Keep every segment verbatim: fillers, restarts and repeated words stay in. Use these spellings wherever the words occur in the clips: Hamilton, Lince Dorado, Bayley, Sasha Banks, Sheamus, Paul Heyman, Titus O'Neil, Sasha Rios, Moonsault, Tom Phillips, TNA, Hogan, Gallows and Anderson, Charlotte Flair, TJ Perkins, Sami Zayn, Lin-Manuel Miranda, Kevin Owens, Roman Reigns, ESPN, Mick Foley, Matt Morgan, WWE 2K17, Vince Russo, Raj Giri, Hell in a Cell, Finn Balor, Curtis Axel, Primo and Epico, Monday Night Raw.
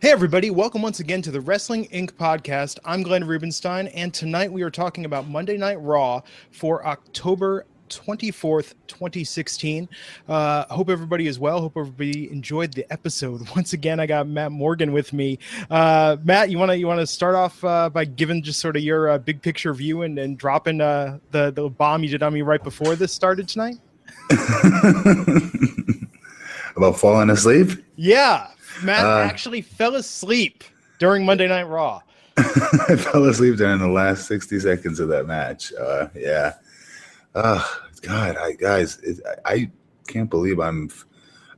Hey everybody, welcome once again to the Wrestling Incorporated podcast. I'm Glenn Rubenstein, and tonight we are talking about Monday Night Raw for October twenty-fourth, twenty sixteen. Uh, hope everybody is well. Hope everybody enjoyed the episode. Once again, I got Matt Morgan with me. Uh, Matt, you want to you want to start off uh, by giving just sort of your uh, big picture view and, and dropping uh, the, the bomb you did on me right before this started tonight? About falling asleep? Yeah. Matt uh, actually fell asleep during Monday Night Raw. I fell asleep during the last sixty seconds of that match. Uh, yeah. Oh, God, I, guys, it, I, I can't believe I'm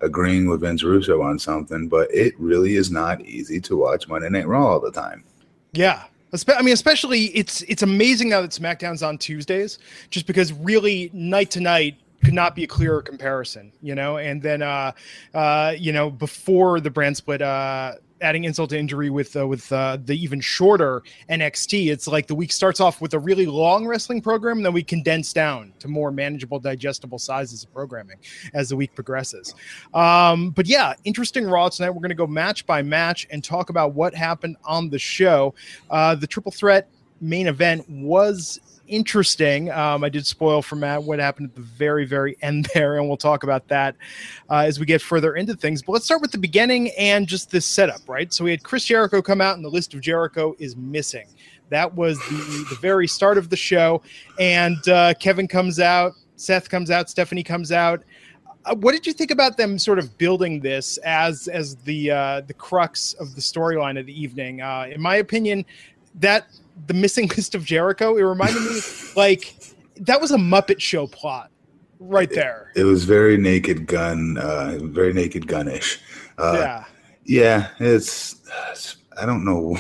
agreeing with Vince Russo on something, but it really is not easy to watch Monday Night Raw all the time. Yeah. I mean, especially it's it's amazing now that SmackDown's on Tuesdays, just because really night to night, could not be a clearer comparison, you know? And then, uh, uh, you know, before the brand split, uh, adding insult to injury with uh, with uh, the even shorter N X T, it's like the week starts off with a really long wrestling program, and then we condense down to more manageable, digestible sizes of programming as the week progresses. Um, but yeah, interesting Raw tonight. We're going to go match by match and talk about what happened on the show. Uh, the triple threat main event was interesting. Um, I did spoil for Matt what happened at the very, very end there, and we'll talk about that uh, as we get further into things. But let's start with the beginning and just this setup, right? So we had Chris Jericho come out, and the list of Jericho is missing. That was the, the very start of the show. And uh, Kevin comes out, Seth comes out, Stephanie comes out. Uh, what did you think about them sort of building this as as the uh, the crux of the storyline of the evening? Uh, in my opinion, that the missing list of Jericho, it reminded me like that was a Muppet Show plot right there. It, it was very Naked Gun, uh, very Naked Gun-ish. Uh, yeah. Yeah. It's, it's, I don't know.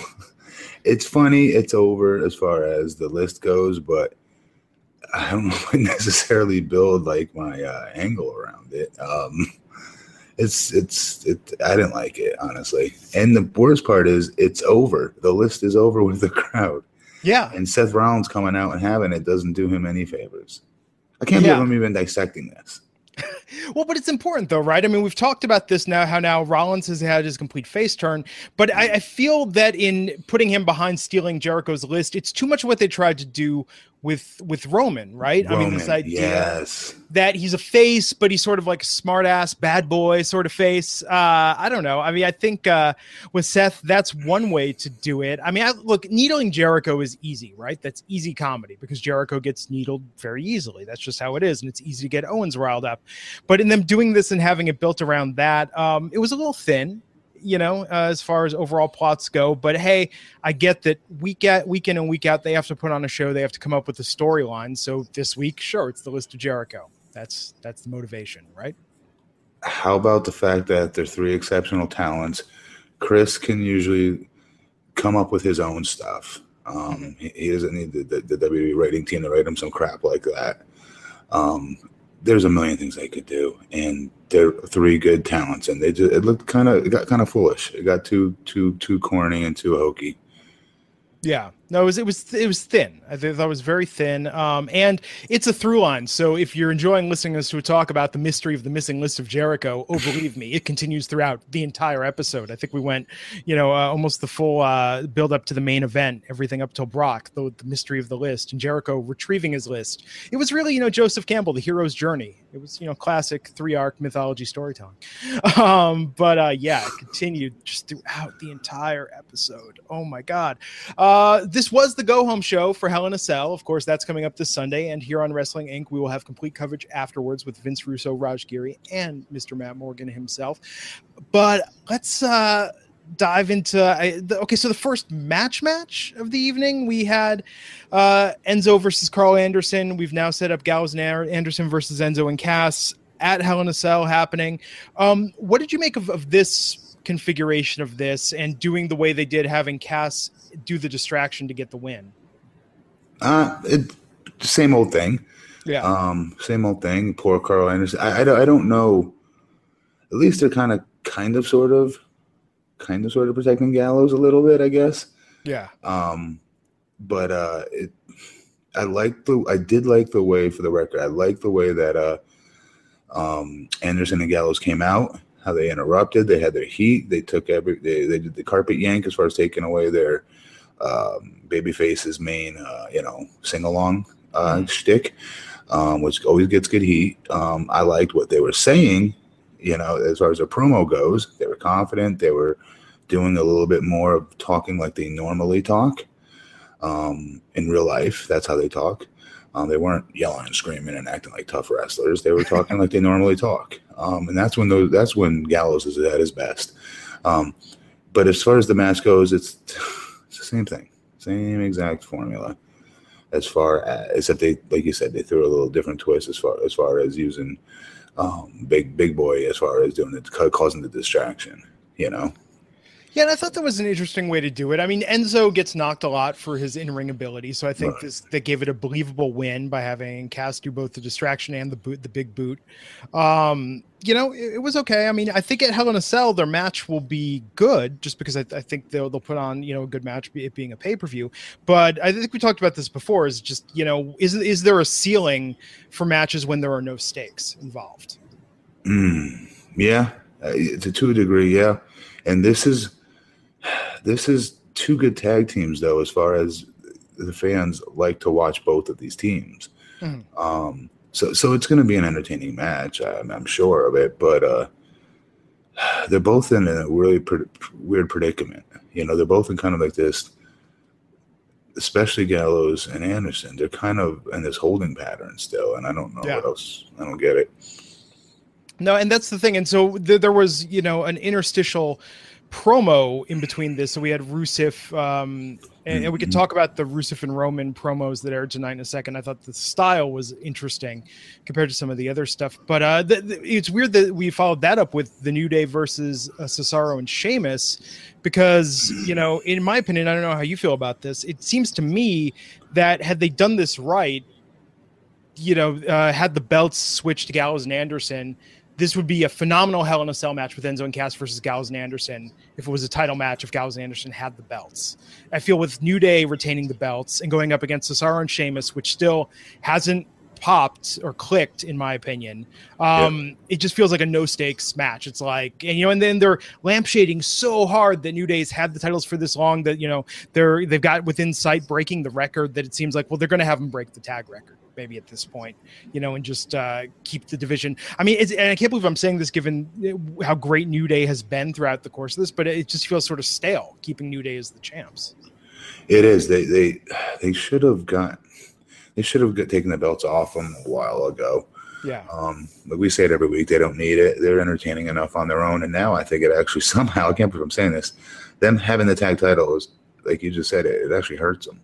It's funny. It's over as far as the list goes, but I don't know if I necessarily build like my uh, angle around it. Um, It's it's it. I didn't like it, honestly. And the worst part is it's over. The list is over with the crowd. Yeah. And Seth Rollins coming out and having it doesn't do him any favors. I can't yeah. believe I'm even dissecting this. Well, but it's important though, right? I mean, we've talked about this now, how now Rollins has had his complete face turn, but I, I feel that in putting him behind stealing Jericho's list, it's too much what they tried to do with with Roman, right? Roman, I mean, this idea yes. that he's a face, but he's sort of like a smart ass, bad boy sort of face. Uh, I don't know. I mean, I think uh, with Seth, that's one way to do it. I mean, I, look, needling Jericho is easy, right? That's easy comedy because Jericho gets needled very easily. That's just how it is. And it's easy to get Owens riled up. But in them doing this and having it built around that, um, it was a little thin, you know, uh, as far as overall plots go. But hey, I get that week at week in and week out, they have to put on a show. They have to come up with a storyline. So this week, sure, it's the list of Jericho. That's that's the motivation, right? How about the fact that they're three exceptional talents? Chris can usually come up with his own stuff. Um, mm-hmm. he, he doesn't need the, the, the W W E writing team to write him some crap like that. Um, There's a million things they could do, and they're three good talents, and they just it looked kind of it got kind of foolish. It got too too too corny and too hokey. Yeah, no, it was it was it was thin. I thought it was very thin, um, and it's a through line. So if you're enjoying listening to us to talk about the mystery of the missing list of Jericho, oh, believe me, it continues throughout the entire episode. I think we went, you know, uh, almost the full uh, build up to the main event, everything up till Brock, the, the mystery of the list, and Jericho retrieving his list. It was really, you know, Joseph Campbell, the hero's journey. It was, you know, classic three arc mythology storytelling. Um, but uh, yeah, it continued just throughout the entire episode. Oh my God. Um, Uh, this was the go-home show for Hell in a Cell. Of course, that's coming up this Sunday. And here on Wrestling Incorporated, we will have complete coverage afterwards with Vince Russo, Raj Giri, and Mister Matt Morgan himself. But let's uh, dive into... I, the, okay, so the first match match of the evening, we had uh, Enzo versus Carl Anderson. We've now set up Gallows and Anderson versus Enzo and Cass at Hell in a Cell happening. Um, what did you make of, of this configuration of this and doing the way they did, having Cass do the distraction to get the win? Uh, it, same old thing. Yeah. Um, same old thing. Poor Carl Anderson. I, I, I don't know. At least they're kind of, kind of, sort of, kind of, sort of protecting Gallows a little bit, I guess. Yeah. Um, but uh, it, I like the, I did like the way, for the record, I like the way that uh, um, Anderson and Gallows came out. how they interrupted. They had their heat. They took every. They, they did the carpet yank as far as taking away their um, babyface's main, uh, you know, sing along uh, mm-hmm. shtick, um, which always gets good heat. Um, I liked what they were saying. You know, as far as their promo goes, they were confident. They were doing a little bit more of talking like they normally talk um, in real life. That's how they talk. Um, they weren't yelling and screaming and acting like tough wrestlers. They were talking like they normally talk. Um, and that's when those, that's when Gallows is at his best. Um, but as far as the match goes, it's, it's the same thing. Same exact formula as far as, except they, like you said, they threw a little different twist as far as far as using um, big, big boy, as far as doing it, causing the distraction, you know? Yeah, and I thought that was an interesting way to do it. I mean, Enzo gets knocked a lot for his in-ring ability, so I think right. this they gave it a believable win by having Cass do both the distraction and the boot, the big boot. Um, you know, it, it was okay. I mean, I think at Hell in a Cell, their match will be good, just because I, I think they'll they'll put on, you know, a good match, it being a pay-per-view. But I think we talked about this before. Is just, you know, is is there a ceiling for matches when there are no stakes involved? Mm, yeah, uh, to to a degree, yeah. And this is. This is two good tag teams, though, as far as the fans like to watch both of these teams. Mm-hmm. Um, so so it's going to be an entertaining match, I'm, I'm sure of it. But uh, they're both in a really pr- weird predicament. You know, they're both in kind of like this, especially Gallows and Anderson. They're kind of in this holding pattern still, and I don't know yeah. what else. I don't get it. No, and that's the thing. And so th- there was, you know, an interstitial promo in between this, so we had Rusev, um, and, and we could talk about the Rusev and Roman promos that aired tonight in a second. I thought the style was interesting compared to some of the other stuff, but uh, the, the, it's weird that we followed that up with the New Day versus uh, Cesaro and Sheamus, because, you know, in my opinion, I don't know how you feel about this, it seems to me that had they done this right, you know, uh, had the belts switched to Gallows and Anderson, this would be a phenomenal Hell in a Cell match with Enzo and Cass versus Gallows and Anderson if it was a title match, if Gallows and Anderson had the belts. I feel with New Day retaining the belts and going up against Cesaro and Sheamus, which still hasn't popped or clicked, in my opinion, um, yeah. it just feels like a no-stakes match. It's like, and you know, and then they're lampshading so hard that New Day's had the titles for this long that, you know, they're, they've got within sight breaking the record, that it seems like, well, they're going to have them break the tag record maybe at this point, you know, and just uh, keep the division. I mean, it's, and I can't believe I'm saying this given how great New Day has been throughout the course of this, but it just feels sort of stale keeping New Day as the champs. It is. They they they should have got they should have got, taken the belts off them a while ago. Yeah. Um, but we say it every week. They don't need it. They're entertaining enough on their own. And now I think it actually somehow, I can't believe I'm saying this, them having the tag titles, like you just said, it, it actually hurts them.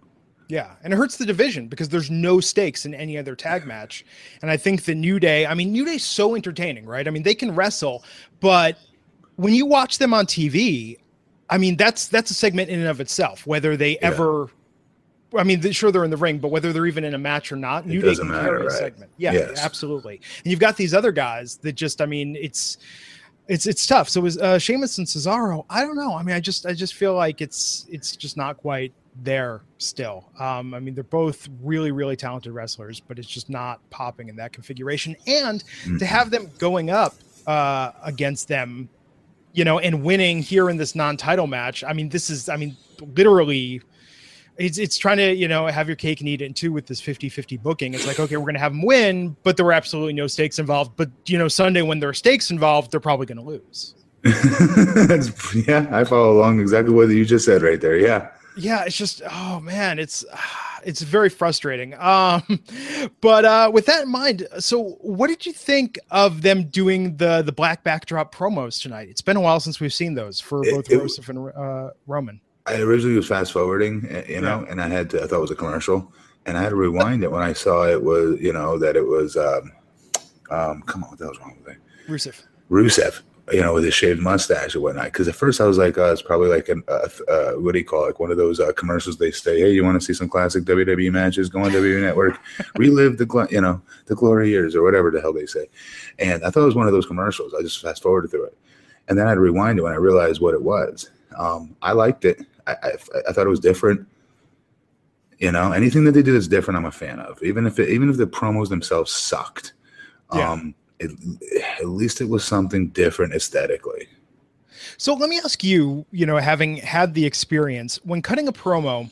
Yeah, and it hurts the division because there's no stakes in any other tag match. And I think the New Day, I mean, New Day's so entertaining, right? I mean, they can wrestle, but when you watch them on T V, I mean, that's that's a segment in and of itself, whether they yeah. ever, I mean, sure, they're in the ring, but whether they're even in a match or not, New Day can carry a segment. Yeah, yes. absolutely. And you've got these other guys that just, I mean, it's it's it's tough. So it was uh, Sheamus and Cesaro. I don't know. I mean, I just I just feel like it's it's just not quite there still. Um, I mean, they're both really, really talented wrestlers, but it's just not popping in that configuration. And mm-hmm. to have them going up uh, against them, you know, and winning here in this non-title match. I mean, this is, I mean, literally, it's it's trying to, you know, have your cake and eat it too with this fifty-fifty booking. It's like, okay, we're going to have them win, but there were absolutely no stakes involved. But, you know, Sunday when there are stakes involved, they're probably going to lose. Yeah, I follow along exactly what you just said right there. Yeah. Yeah, it's just, oh man, it's it's very frustrating. Um, but uh, with that in mind, so what did you think of them doing the the black backdrop promos tonight? It's been a while since we've seen those for both Rusev and uh, Roman. I originally was fast forwarding, you know, yeah. and I had to, I thought it was a commercial, and I had to rewind it when I saw it was, you know, that it was, um, um, come on, what the hell's wrong with it? Rusev. Rusev. You know, with his shaved mustache and whatnot. Because at first I was like, oh, it's probably like an, uh, uh, what do you call it? Like one of those uh, commercials they say, hey, you want to see some classic W W E matches? Go on W W E Network, relive the, gl- you know, the glory years or whatever the hell they say. And I thought it was one of those commercials. I just fast forwarded through it. And then I'd rewind it when I realized what it was. Um, I liked it. I, I, I thought it was different. You know, anything that they do that's different, I'm a fan of. Even if it, even if the promos themselves sucked. Yeah. Um, it, at least it was something different aesthetically. So let me ask you, you know, having had the experience, when cutting a promo,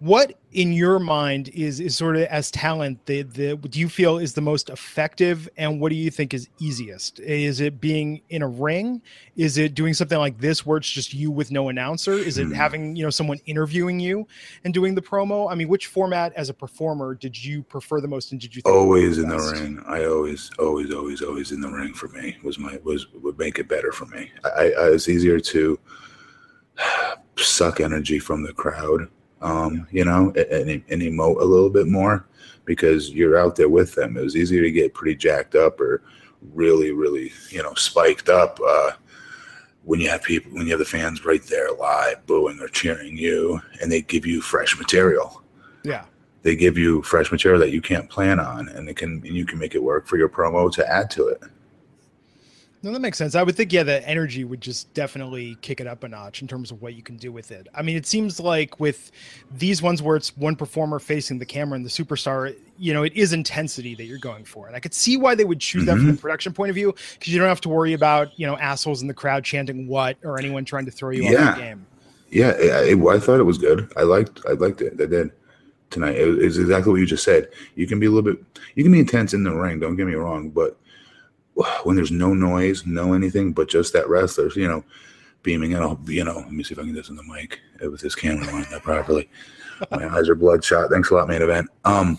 what in your mind is, is sort of as talent, the, the, do you feel is the most effective, and what do you think is easiest? Is it being in a ring? Is it doing something like this where it's just you with no announcer? Is it having, you know, someone interviewing you and doing the promo? I mean, which format as a performer did you prefer the most? And did you think always in the ring? I always, always, always, always in the ring for me was my, was, would make it better for me. I, I it's easier to suck energy from the crowd. Um, you know, and, and emote a little bit more because you're out there with them. It was easier to get pretty jacked up or really, really, you know, spiked up uh, when you have people, when you have the fans right there live booing or cheering you, and they give you fresh material. Yeah, they give you fresh material that you can't plan on, and it can, and you can make it work for your promo to add to it. No, that makes sense. I would think, yeah, that energy would just definitely kick it up a notch in terms of what you can do with it. I mean, it seems like with these ones where it's one performer facing the camera and the superstar, you know, it is intensity that you're going for. And I could see why they would choose mm-hmm. that from the production point of view, because you don't have to worry about, you know, assholes in the crowd chanting what or anyone trying to throw you yeah. off the game. Yeah, it, it, I thought it was good. I liked, I liked it. I did tonight. It was exactly what you just said. You can be a little bit, you can be intense in the ring. Don't get me wrong, but when there's no noise, no anything, but just that wrestler's, you know, beaming out, you know, let me see if I can do this on the mic with this camera lined up properly. My eyes are bloodshot. Thanks a lot, main event. Um,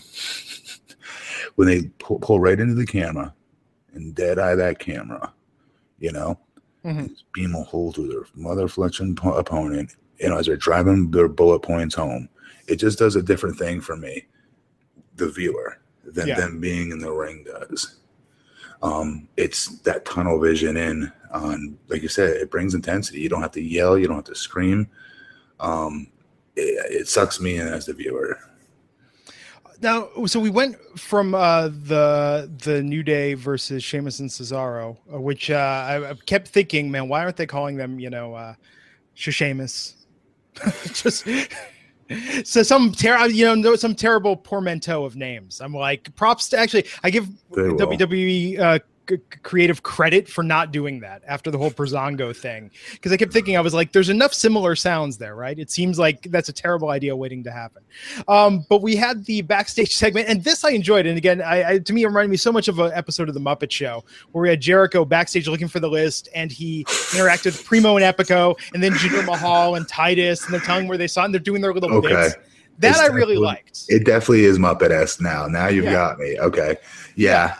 when they pull, pull right into the camera and dead eye that camera, you know, mm-hmm. beam a hole through their mother fletching opponent, you know, as they're driving their bullet points home, it just does a different thing for me, the viewer, than yeah. them being in the ring does. Um, it's that tunnel vision in on, like you said, it brings intensity. You don't have to yell. You don't have to scream. Um, it, it sucks me in as the viewer. Now, so we went from uh, the the New Day versus Sheamus and Cesaro, which uh, I, I kept thinking, man, why aren't they calling them, you know, uh, Sheamus? Just... So some ter- you know, some terrible portmanteau of names. I'm like, props to actually, I give W W E uh, c- creative credit for not doing that after the whole Brazongo thing, because I kept thinking, I was like, there's enough similar sounds there, right? It seems like that's a terrible idea waiting to happen. Um, but we had the backstage segment, and this I enjoyed. And again, I, I to me, it reminded me so much of an episode of The Muppet Show where we had Jericho backstage looking for the list, and he interacted with Primo and Epico, and then Jinder Mahal and Titus and the tongue where they saw, and they're doing their little okay. bits. That it's I really liked. It definitely is Muppet-esque now. Now you've yeah. got me. Okay. Yeah.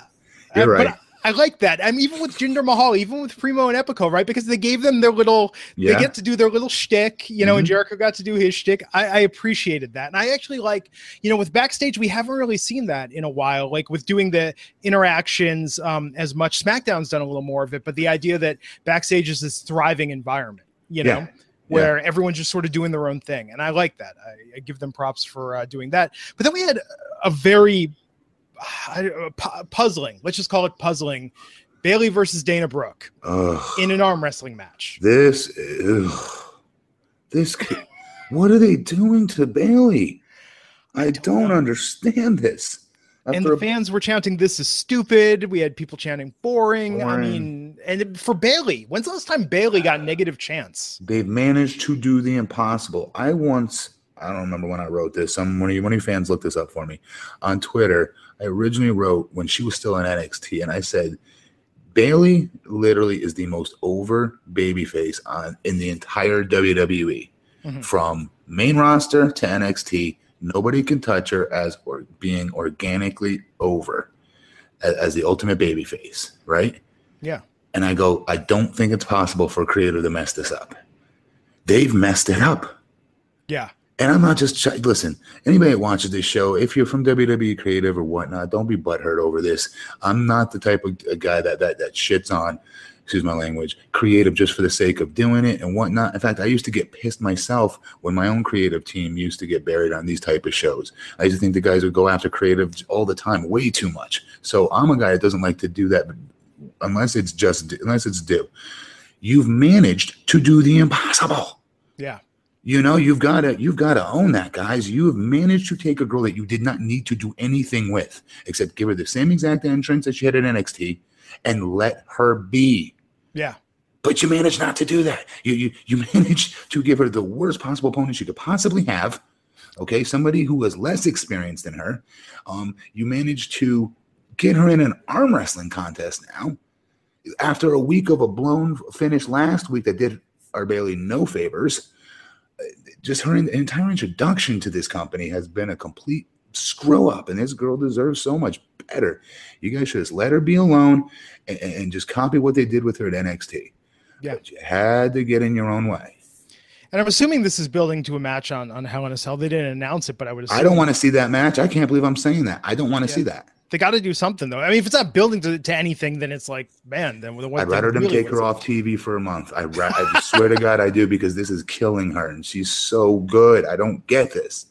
yeah. You're uh, right. I like that. I mean, even with Jinder Mahal, even with Primo and Epico, right? Because they gave them their little, yeah. they get to do their little shtick, you know, mm-hmm. and Jericho got to do his shtick. I, I appreciated that. And I actually like, you know, with backstage, we haven't really seen that in a while, like with doing the interactions um, as much. SmackDown's done a little more of it, but the idea that backstage is this thriving environment, you know? Yeah. Where yeah. everyone's just sort of doing their own thing. And I like that. I, I give them props for uh, doing that. But then we had a very... puzzling, let's just call it puzzling, Bayley versus Dana Brooke ugh. in an arm wrestling match. This ugh, this what are they doing to Bayley? I, I don't, don't understand this. After and the fans were chanting, "This is stupid." We had people chanting, "Boring." boring. I mean, and for Bayley, when's the last time Bayley got negative chants? They've managed to do the impossible. I once, I don't remember when I wrote this. Some one of you, one of your fans looked this up for me on Twitter. I originally wrote when she was still in N X T, and I said, Bayley literally is the most over babyface on in the entire W W E. Mm-hmm. From main roster to N X T, nobody can touch her as or being organically over as, as the ultimate babyface, right? Yeah. And I go, I don't think it's possible for a creator to mess this up. They've messed it up. Yeah. And I'm not just – listen, anybody that watches this show, if you're from W W E Creative or whatnot, don't be butthurt over this. I'm not the type of guy that that that shits on – excuse my language – creative just for the sake of doing it and whatnot. In fact, I used to get pissed myself when my own creative team used to get buried on these type of shows. I used to think the guys would go after creative all the time, way too much. So I'm a guy that doesn't like to do that unless it's just – unless it's due. You've managed to do the impossible. Yeah. You know, you've got to you've got to own that, guys. You have managed to take a girl that you did not need to do anything with, except give her the same exact entrance that she had at N X T, and let her be. Yeah. But you manage not to do that. You you you manage to give her the worst possible opponent you could possibly have. Okay, somebody who was less experienced than her. Um, you manage to get her in an arm wrestling contest now. After a week of a blown finish last week that did our Bayley no favors, just her entire introduction to this company has been a complete screw up, and this girl deserves so much better. You guys should just let her be alone and, and just copy what they did with her at N X T. Yeah, but you had to get in your own way. And I'm assuming this is building to a match on, on Hell in a Cell. They didn't announce it, but I would assume. I don't want to see that match. I can't believe I'm saying that. I don't want to yeah. see that. They got to do something, though. I mean, if it's not building to, to anything, then it's like, man, then the one I'd rather them really take her off T V for a month. I, ra- I swear to God I do, because this is killing her, and she's so good. I don't get this.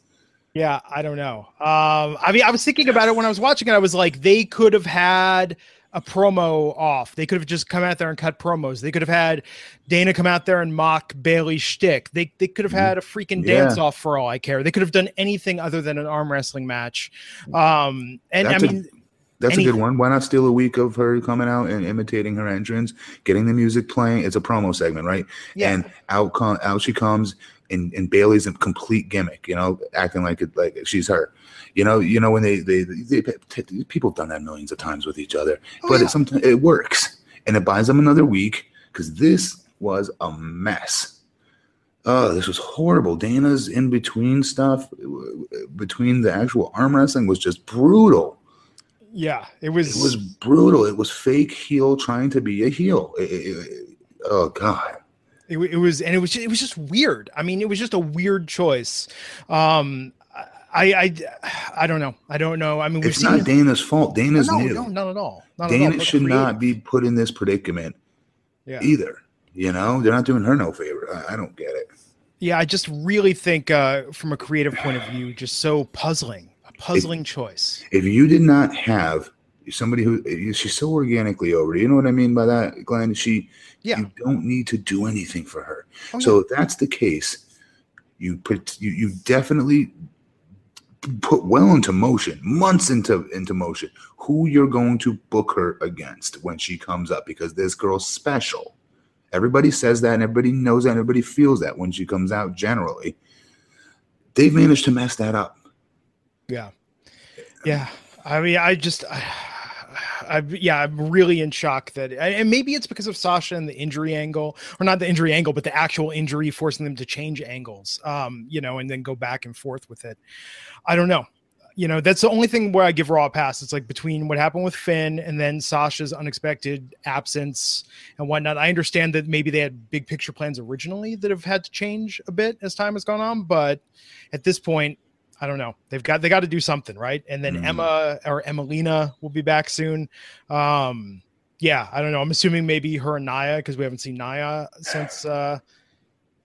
Yeah, I don't know. Um, I mean, I was thinking about it when I was watching it. I was like, they could have had a promo off. They could have just come out there and cut promos. They could have had Dana come out there and mock Bayley's shtick. They they could have had a freaking yeah. dance off for all I care. They could have done anything other than an arm wrestling match. Um, and that's I mean, a, that's anything. a good one. Why not steal a week of her coming out and imitating her entrance, getting the music playing? It's a promo segment, right? Yeah. And out com- out she comes, and and Bayley's a complete gimmick, you know, acting like it, like she's her. You know, you know when they they, they they people have done that millions of times with each other, oh, but yeah. it sometimes it works and it buys them another week because this was a mess. Oh, this was horrible. Dana's in between stuff between the actual arm wrestling was just brutal. Yeah, it was. It was brutal. It was fake heel trying to be a heel. It, it, it, oh God. It, it was, and it was it was just weird. I mean, it was just a weird choice. Um. I, I, I don't know. I don't know. I mean, it's not Dana's fault. Dana's no, new. No, not at all. Not Dana at all. should not be put in this predicament yeah. either. You know, they're not doing her no favor. I, I don't get it. Yeah, I just really think uh, from a creative point of view, just so puzzling, a puzzling if, choice. If you did not have somebody who she's so organically over, you know what I mean by that, Glenn? She, yeah. you don't need to do anything for her. Oh, so yeah. if that's the case, you put you, you definitely. Put well into motion, months into into motion, who you're going to book her against when she comes up, because this girl's special. Everybody says that, and everybody knows that, and everybody feels that when she comes out generally. They've managed to mess that up. Yeah. Yeah. I mean, I just... I... I, yeah, I'm really in shock that, and maybe it's because of Sasha and the injury angle, or not the injury angle, but the actual injury forcing them to change angles, um, you know, and then go back and forth with it. I don't know. You know, that's the only thing where I give Raw a pass. It's like between what happened with Finn and then Sasha's unexpected absence and whatnot. I understand that maybe they had big picture plans originally that have had to change a bit as time has gone on, but at this point, I don't know. They've got they got to do something, right? And then mm. Emma or Emmalina will be back soon. Um, yeah, I don't know. I'm assuming maybe her and Nia, because we haven't seen Nia since uh,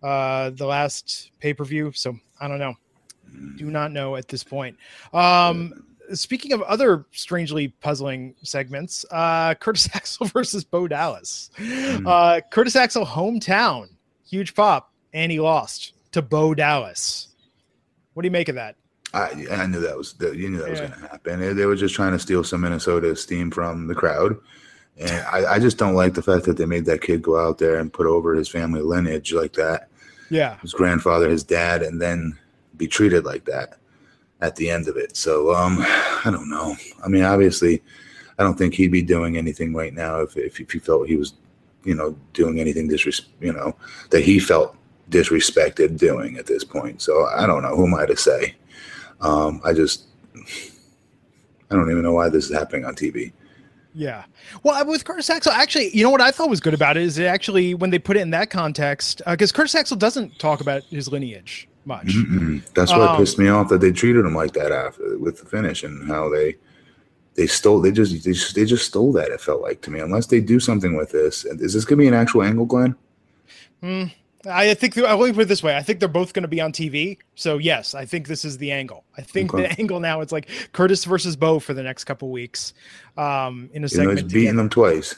uh, the last pay-per-view. So I don't know. Mm. Do not know at this point. Um, speaking of other strangely puzzling segments, uh, Curtis Axel versus Bo Dallas. Mm. Uh, Curtis Axel hometown, huge pop, and he lost to Bo Dallas. What do you make of that? I, I knew that was you knew that yeah. was going to happen. They, they were just trying to steal some Minnesota steam from the crowd, and I, I just don't like the fact that they made that kid go out there and put over his family lineage like that. Yeah, his grandfather, his dad, and then be treated like that at the end of it. So um, I don't know. I mean, obviously, I don't think he'd be doing anything right now if if, if he felt he was, you know, doing anything disres- you know, that he felt. disrespected doing at this point. So I don't know. Who am I to say? Um, I just, I don't even know why this is happening on T V. Yeah. Well, with Curtis Axel, actually, you know what I thought was good about it is it actually, when they put it in that context, because uh, Curtis Axel doesn't talk about his lineage much. Mm-mm. That's what um, pissed me off, that they treated him like that after with the finish and how they, they stole, they just, they just, they just stole that. It felt like to me, unless they do something with this. Is this going to be an actual angle, Glenn? Hmm. I think I only put it this way. I think they're both going to be on T V. So yes, I think this is the angle. I think okay. the angle now it's like Curtis versus Bo for the next couple weeks. Um, in a you segment, know, he's beating them twice.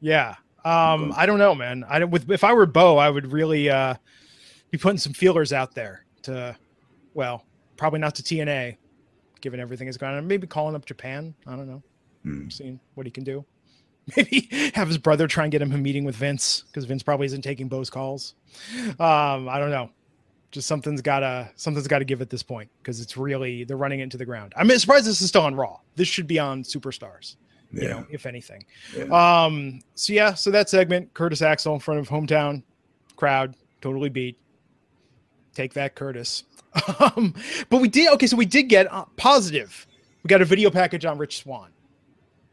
Yeah. Um, okay. I don't know, man. I don't. With if I were Bo, I would really uh, be putting some feelers out there to, well, probably not to T N A, given everything that's gone on. Maybe calling up Japan. I don't know. Hmm. Seeing what he can do. Maybe have his brother try and get him a meeting with Vince, because Vince probably isn't taking Bo's calls. Um, I don't know. Just something's gotta something's gotta give at this point, because it's really, they're running it into the ground. I'm surprised this is still on Raw. This should be on Superstars, yeah. you know, if anything. Yeah. Um, so yeah, so that segment, Curtis Axel in front of hometown crowd, totally beat. Take that, Curtis. Um, but we did okay. So we did get uh, positive. We got a video package on Rich Swann.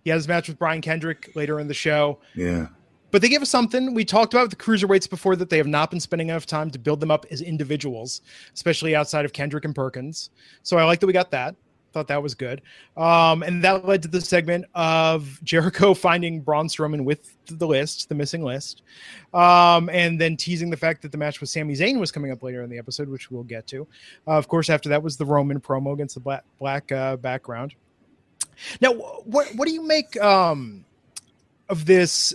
He had his match with Brian Kendrick later in the show. Yeah. But they gave us something. We talked about the cruiserweights before, that they have not been spending enough time to build them up as individuals, especially outside of Kendrick and Perkins. So I like that we got that. Thought that was good. Um, and that led to the segment of Jericho finding Braun Strowman with the list, the missing list, um, and then teasing the fact that the match with Sami Zayn was coming up later in the episode, which we'll get to. Uh, of course, after that was the Roman promo against the black, black uh, background. Now, what what do you make um, of this?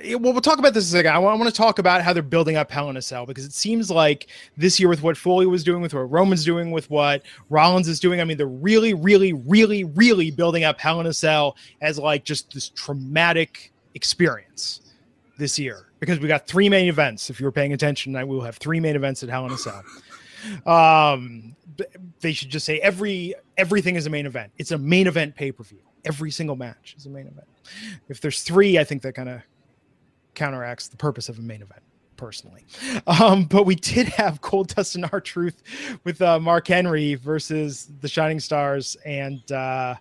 Well, we'll talk about this in a second. I want, I want to talk about how they're building up Hell in a Cell, because it seems like this year, with what Foley was doing, with what Roman's doing, with what Rollins is doing, I mean, they're really, really, really, really building up Hell in a Cell as like just this traumatic experience this year, because we got three main events. If you were paying attention tonight, we will have three main events at Hell in a Cell. Um, they should just say every everything is a main event. It's a main event pay-per-view. Every single match is a main event. If there's three, I think that kind of counteracts the purpose of a main event, personally. Um, but we did have Cold Dust and R-Truth with uh, Mark Henry versus the Shining Stars and uh,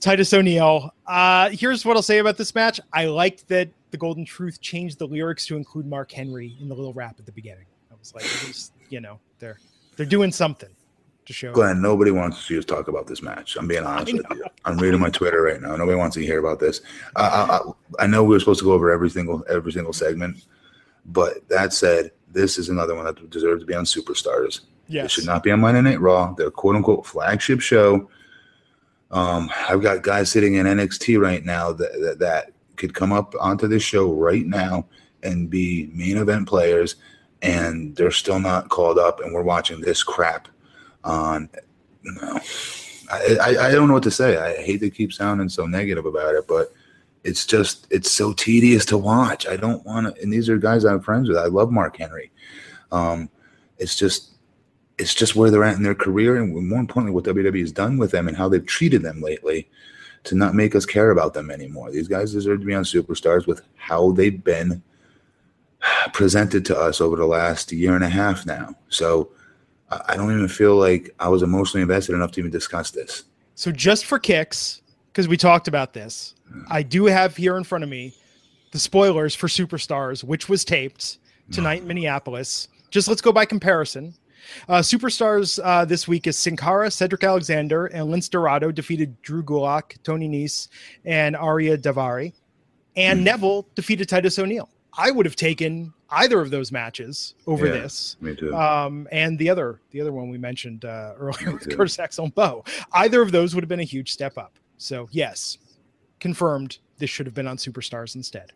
Titus O'Neil. Uh, here's what I'll say about this match. I liked that the Golden Truth changed the lyrics to include Mark Henry in the little rap at the beginning. I was like, at least, you know, they're they're doing something to show. Glenn, nobody wants to see us talk about this match. I'm being honest with you. I'm reading my Twitter right now. Nobody wants to hear about this. Uh, I, I know we were supposed to go over every single every single segment, but that said, this is another one that deserves to be on Superstars. Yes. It should not be on Monday Night Raw. Their quote unquote flagship show. Um, I've got guys sitting in N X T right now that, that that could come up onto this show right now and be main event players, and they're still not called up, and we're watching this crap on. No, I, I, I don't know what to say. I hate to keep sounding so negative about it, but it's just, it's so tedious to watch. I don't want to, and these are guys I'm friends with. I love Mark Henry. Um, it's just, it's just where they're at in their career, and more importantly, what W W E has done with them and how they've treated them lately to not make us care about them anymore. These guys deserve to be on Superstars with how they've been presented to us over the last year and a half now. So I don't even feel like I was emotionally invested enough to even discuss this. So just for kicks, because we talked about this, mm. I do have here in front of me the spoilers for Superstars, which was taped tonight no. in Minneapolis. Just let's go by comparison. Uh, Superstars uh, this week is Sin Cara, Cedric Alexander, and Lince Dorado defeated Drew Gulak, Tony Nese, and Arya Daivari. And mm. Neville defeated Titus O'Neil. I would have taken either of those matches over yeah, this. Me too. Um, and the other, the other one we mentioned uh, earlier, with Curtis Axel and Bo. Either of those would have been a huge step up. So yes, confirmed. This should have been on Superstars instead.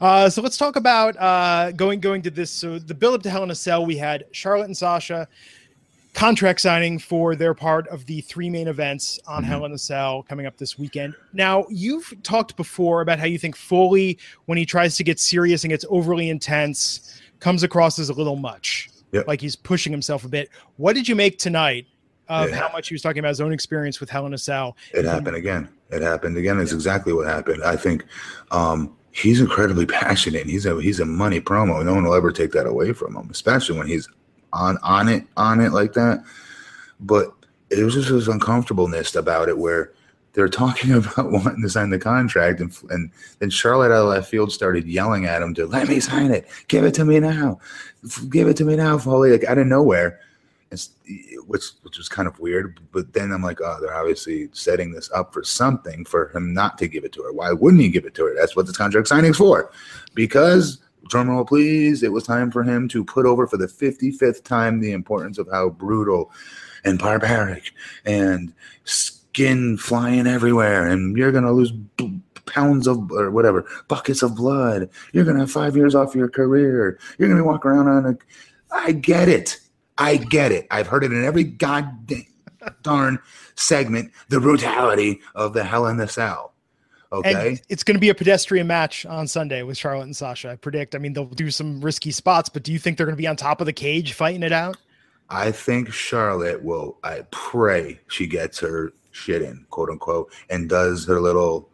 Uh, so let's talk about uh, going going to this. So the build up to Hell in a Cell, we had Charlotte and Sasha contract signing for their part of the three main events on mm-hmm. Hell in a Cell coming up this weekend. Now, you've talked before about how you think Foley, when he tries to get serious and gets overly intense, comes across as a little much. Yep. Like he's pushing himself a bit. What did you make tonight of yeah. how much he was talking about his own experience with Hell in a Cell? It happened again. It happened again. It's yeah. exactly what happened. I think um, he's incredibly passionate. He's a, he's a money promo. No one will ever take that away from him, especially when he's on on it on it like that. But it was just this uncomfortableness about it where they're talking about wanting to sign the contract, and and then Charlotte out of left field started yelling at him to let me sign it, give it to me now, give it to me now, Foley, like out of nowhere. It's, which which was kind of weird, but then I'm like, oh, they're obviously setting this up for something for him not to give it to her. Why wouldn't he give it to her? That's what this contract signing's for, because. Drum roll, please. It was time for him to put over for the fifty-fifth time the importance of how brutal and barbaric and skin flying everywhere, and you're going to lose b- pounds of, or whatever, buckets of blood. You're going to have five years off your career. You're going to be walking around on a... I get it. I get it. I've heard it in every goddamn darn segment, the brutality of the Hell in the Cell. Okay. And it's going to be a pedestrian match on Sunday with Charlotte and Sasha, I predict. I mean, they'll do some risky spots, but do you think they're going to be on top of the cage fighting it out? I think Charlotte will. I pray she gets her shit in, quote unquote, and does her little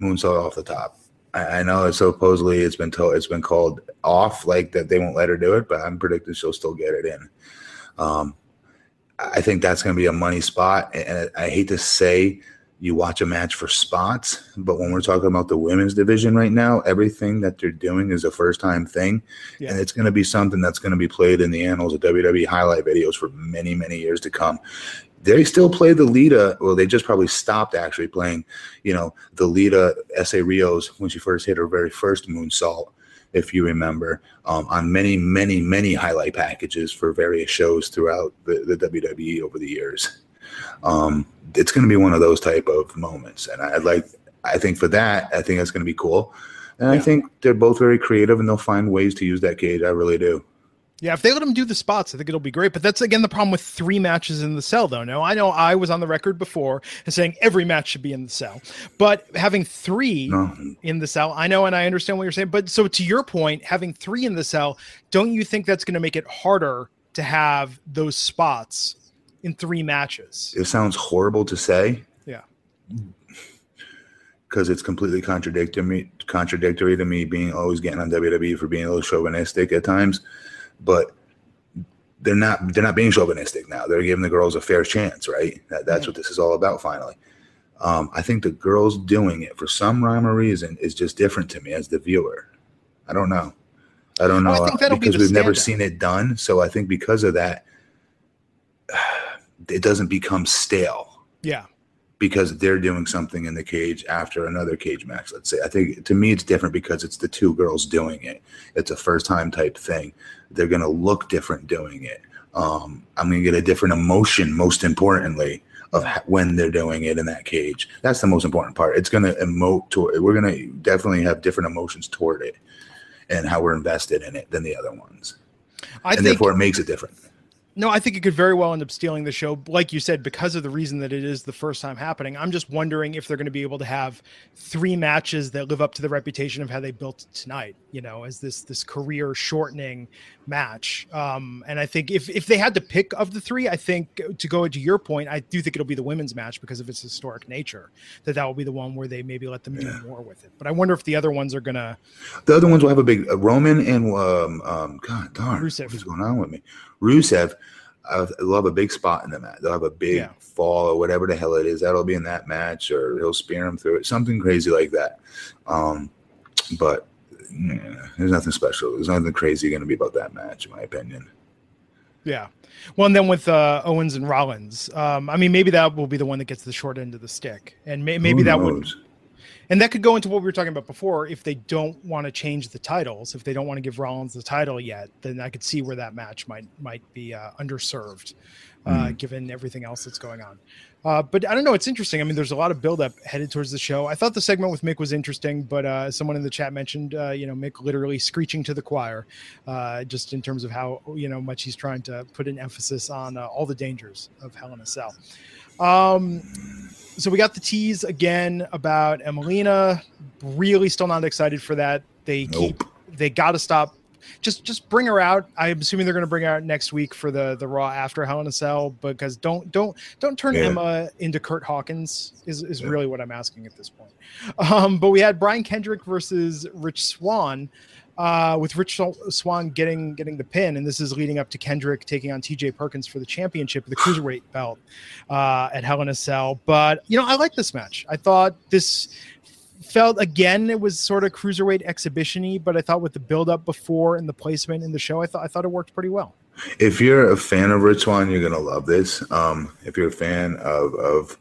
moonsault off the top. I, I know it's supposedly it's been told it's been called off, like that they won't let her do it, but I'm predicting she'll still get it in. Um, I think that's going to be a money spot, and I hate to say you watch a match for spots, but when we're talking about the women's division right now, everything that they're doing is a first-time thing, yeah. and it's going to be something that's going to be played in the annals of W W E highlight videos for many, many years to come. They still play the Lita. Well, they just probably stopped actually playing, you know, the Lita S A Rios when she first hit her very first moonsault, if you remember, um, on many, many, many highlight packages for various shows throughout the, the W W E over the years. Um, it's going to be one of those type of moments, and I'd like. I think for that, I think that's going to be cool, and yeah. I think they're both very creative, and they'll find ways to use that cage. I really do. Yeah, if they let them do the spots, I think it'll be great. But that's, again, the problem with three matches in the cell, though. No, I know I was on the record before as saying every match should be in the cell. But having three no. in the cell, I know and I understand what you're saying. But so to your point, having three in the cell, don't you think that's going to make it harder to have those spots in three matches? It sounds horrible to say. Yeah. Because it's completely contradictory, contradictory to me being always getting on W W E for being a little chauvinistic at times. But they're not they're not being chauvinistic now. They're giving the girls a fair chance, right? That, that's mm-hmm. what this is all about finally. Um, I think the girls doing it for some rhyme or reason is just different to me as the viewer. I don't know. I don't know. Well, I think that'll because be the we've standout. Never seen it done. So I think because of that, it doesn't become stale. Yeah. Because they're doing something in the cage after another cage match, let's say. I think, to me, it's different because it's the two girls doing it. It's a first-time type thing. They're going to look different doing it. Um, I'm going to get a different emotion, most importantly, of ha- when they're doing it in that cage. That's the most important part. It's going to emote toward it. We're going to definitely have different emotions toward it and how we're invested in it than the other ones. I and think- therefore, it makes it different. No, I think it could very well end up stealing the show, like you said, because of the reason that it is the first time happening. I'm just wondering if they're going to be able to have three matches that live up to the reputation of how they built tonight, you know, as this this career-shortening match. Um, and I think if, if they had to pick of the three, I think, to go into your point, I do think it'll be the women's match because of its historic nature, that that will be the one where they maybe let them do yeah. more with it. But I wonder if the other ones are going to... The other ones will have a big... Uh, Roman and... Um, um, God darn, Rusev. What's going on with me? Rusev... I love a big spot in the match. They'll have a big yeah. fall or whatever the hell it is. That'll be in that match, or he'll spear him through it. Something crazy like that. Um, but yeah, there's nothing special. There's nothing crazy going to be about that match, in my opinion. Yeah. Well, and then with uh, Owens and Rollins, um, I mean, maybe that will be the one that gets the short end of the stick. And may- maybe Who that knows? would... And that could go into what we were talking about before. If they don't want to change the titles, if they don't want to give Rollins the title yet, then I could see where that match might might be uh, underserved, uh, mm. given everything else that's going on. Uh, but I don't know. It's interesting. I mean, there's a lot of buildup headed towards the show. I thought the segment with Mick was interesting, but uh, as someone in the chat mentioned, uh, you know, Mick literally screeching to the choir, uh, just in terms of how, you know, much he's trying to put an emphasis on uh, all the dangers of Hell in a Cell. Um, so we got the tease again about Emmalina. Really still not excited for that. They nope. keep, they got to stop. Just, just bring her out. I'm assuming they're going to bring her out next week for the, the Raw after Hell in a Cell, because don't, don't, don't turn yeah. Emma into Curt Hawkins is, is yeah. really what I'm asking at this point. Um, but we had Brian Kendrick versus Rich Swann, uh, with Rich Swann getting, getting the pin. And this is leading up to Kendrick taking on T J Perkins for the championship, the cruiserweight belt, uh, at Hell in a Cell. But, you know, I like this match. I thought this felt, again, it was sort of cruiserweight exhibition-y, but I thought with the build-up before and the placement in the show, I thought I thought it worked pretty well. If you're a fan of Rich Swann, you're gonna love this. Um, if you're a fan of of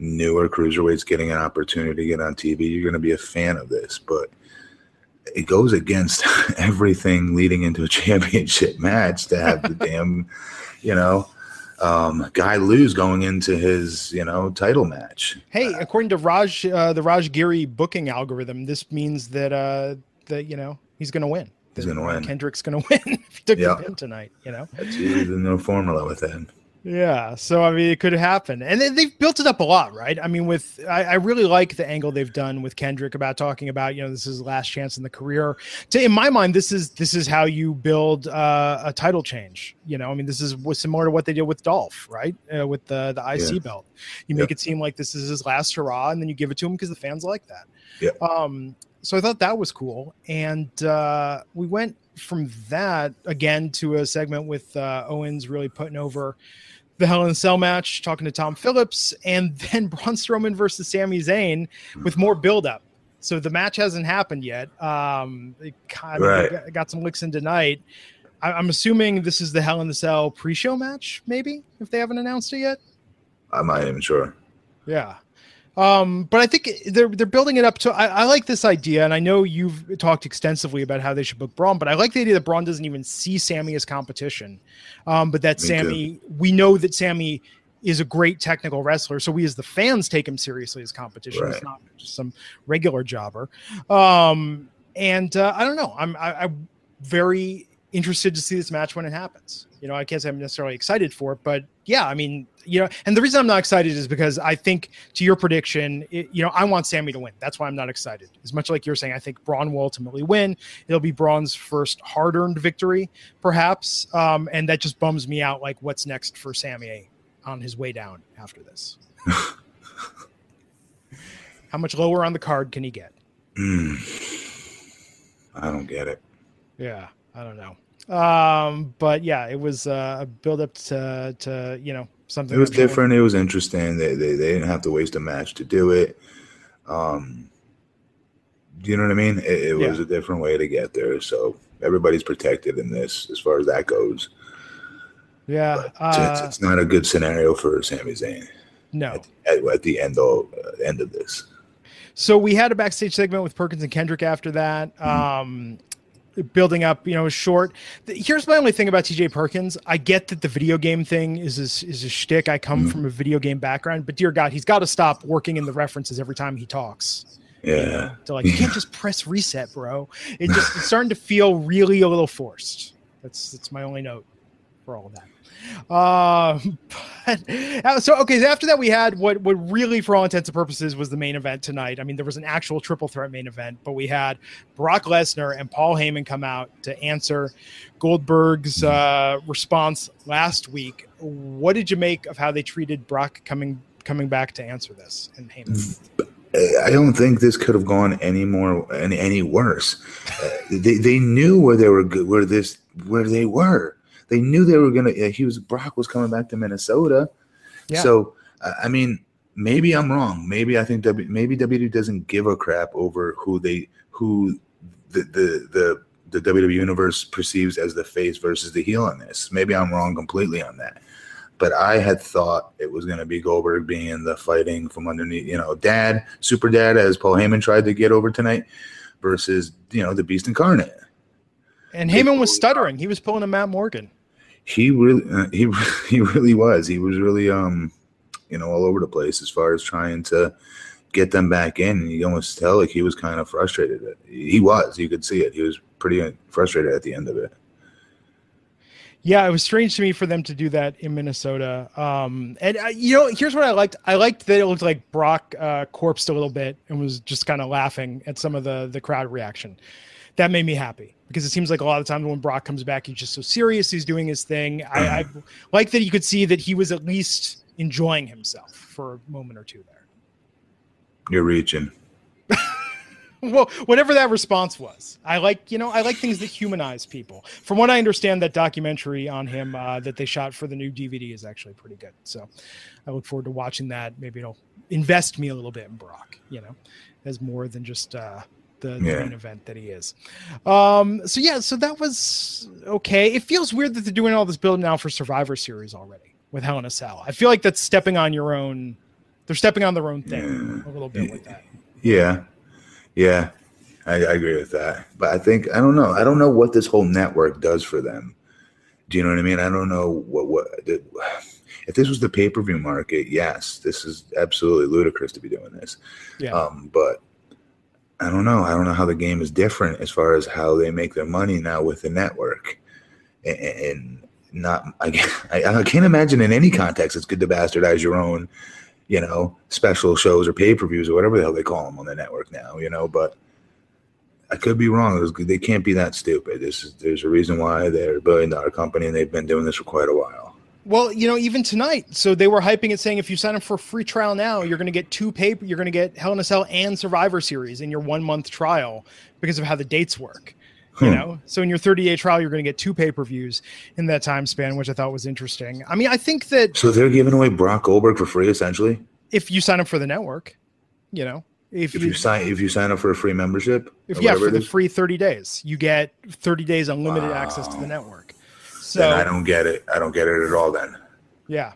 newer cruiserweights getting an opportunity to get on T V, you're gonna be a fan of this. But it goes against everything leading into a championship match to have the damn, you know. Um, guy lose going into his, you know, title match. Hey, according to Raj, uh, the Raj Giri booking algorithm, this means that uh, that you know he's going to win. He's going to win. Kendrick's going to win. If he took yeah. the pin tonight, you know. That's usually no formula with him. Yeah, so I mean, it could happen, and they, they've built it up a lot, right? I mean, with I, I really like the angle they've done with Kendrick about talking about, you know, this is the last chance in the career. To in my mind, this is this is how you build uh, a title change. You know, I mean, this is similar to what they did with Dolph, right? Uh, with the the I C yeah. belt, you make yeah. it seem like this is his last hurrah, and then you give it to him because the fans like that. Yeah. Um. So I thought that was cool, and uh, we went from that again to a segment with uh, Owens really putting over the Hell in a Cell match, talking to Tom Phillips, and then Braun Strowman versus Sami Zayn with more buildup. So the match hasn't happened yet. Um, it kind of right. got some licks in tonight. I- I'm assuming this is the Hell in a Cell pre-show match, maybe, if they haven't announced it yet. I'm not even sure. Yeah. Um, but I think they're they're building it up to. I, I like this idea, and I know you've talked extensively about how they should book Braun, but I like the idea that Braun doesn't even see Sammy as competition. Um, but that Me Sammy, too. We know that Sammy is a great technical wrestler, so we as the fans take him seriously as competition. Right. It's not just some regular jobber. Um, and uh, I don't know. I'm I, I'm very interested to see this match when it happens. You know, I can't say I'm necessarily excited for it, but yeah, I mean, you know, and the reason I'm not excited is because I think, to your prediction, it, you know, I want Sammy to win. That's why I'm not excited. As much like you're saying, I think Braun will ultimately win. It'll be Braun's first hard-earned victory, perhaps, um, and that just bums me out. Like, what's next for Sammy on his way down after this? How much lower on the card can he get? Mm. I don't get it. Yeah, I don't know. Um, but yeah, it was uh, a build up to, to, you know, something. It was different. It was interesting. They, they they didn't have to waste a match to do it. Um, you know what I mean? It, it yeah. was a different way to get there. So everybody's protected in this, as far as that goes. Yeah. But uh, it's, it's not a good scenario for Sami Zayn. No. At, at, at the end of, uh, end of this. So we had a backstage segment with Perkins and Kendrick after that. Mm-hmm. Um, building up, you know, short. Here's my only thing about T J Perkins. I get that the video game thing is his, is a shtick. I come mm. from a video game background, but dear God, he's got to stop working in the references every time he talks. Yeah. You know, to like, you can't just press reset, bro. It just, it's starting to feel really a little forced. That's, that's my only note for all of that. Uh, but, so, okay. After that, we had what, what really, for all intents and purposes, was the main event tonight. I mean, there was an actual triple threat main event, but we had Brock Lesnar and Paul Heyman come out to answer Goldberg's uh, response last week. What did you make of how they treated Brock coming coming back to answer this? And Heyman? I don't think this could have gone any more any, any worse. uh, they they knew where they were where this where they were. They knew they were gonna. He was Brock was coming back to Minnesota, yeah. so uh, I mean, maybe I'm wrong. Maybe I think w, maybe W W E doesn't give a crap over who they who the the the, the W W E universe perceives as the face versus the heel on this. Maybe I'm wrong completely on that, but I had thought it was gonna be Goldberg being the fighting from underneath, you know, Dad, Super Dad, as Paul Heyman tried to get over tonight, versus, you know, the Beast incarnate. And Heyman was stuttering. He was pulling a Matt Morgan. He really, uh, he he really was. He was really, um, you know, all over the place as far as trying to get them back in. And you almost tell like he was kind of frustrated. He was. You could see it. He was pretty frustrated at the end of it. Yeah, it was strange to me for them to do that in Minnesota. Um, and I, you know, here's what I liked. I liked that it looked like Brock uh, corpsed a little bit and was just kind of laughing at some of the the crowd reaction. That made me happy, because it seems like a lot of times when Brock comes back, he's just so serious. He's doing his thing. I, I like that you could see that he was at least enjoying himself for a moment or two there. You're reaching. Well, whatever that response was, I like, you know, I like things that humanize people. From what I understand, that documentary on him uh, that they shot for the new D V D is actually pretty good. So I look forward to watching that. Maybe it'll invest me a little bit in Brock, you know, as more than just uh the main yeah. event that he is. Um, so yeah, so that was okay. It feels weird that they're doing all this build now for Survivor Series already with Hell in a Cell. I feel like that's stepping on your own. They're stepping on their own thing yeah. a little bit with that. Yeah. Yeah. I, I agree with that. But I think, I don't know. I don't know what this whole network does for them. Do you know what I mean? I don't know what, what if this was the pay-per-view market. Yes, this is absolutely ludicrous to be doing this. Yeah. Um, but I don't know. I don't know how the game is different as far as how they make their money now with the network. And, and not I, I can't imagine in any context it's good to bastardize your own, you know, special shows or pay-per-views or whatever the hell they call them on the network now, you know, but I could be wrong. Was, they can't be that stupid. This is, there's a reason why they're a billion-dollar company, and they've been doing this for quite a while. Well, you know, even tonight, so they were hyping it, saying if you sign up for a free trial now, you're going to get two pay. You're going to get Hell in a Cell and Survivor Series in your one-month trial because of how the dates work. Hmm. You know, so in your thirty-day trial, you're going to get two pay-per-views in that time span, which I thought was interesting. I mean, I think that. So they're giving away Brock Goldberg for free, essentially. If you sign up for the network, you know. If, if you, you sign if you sign up for a free membership, if yeah, for the free thirty days, you get thirty days unlimited wow. access to the network. So then I don't get it. I don't get it at all. Then yeah,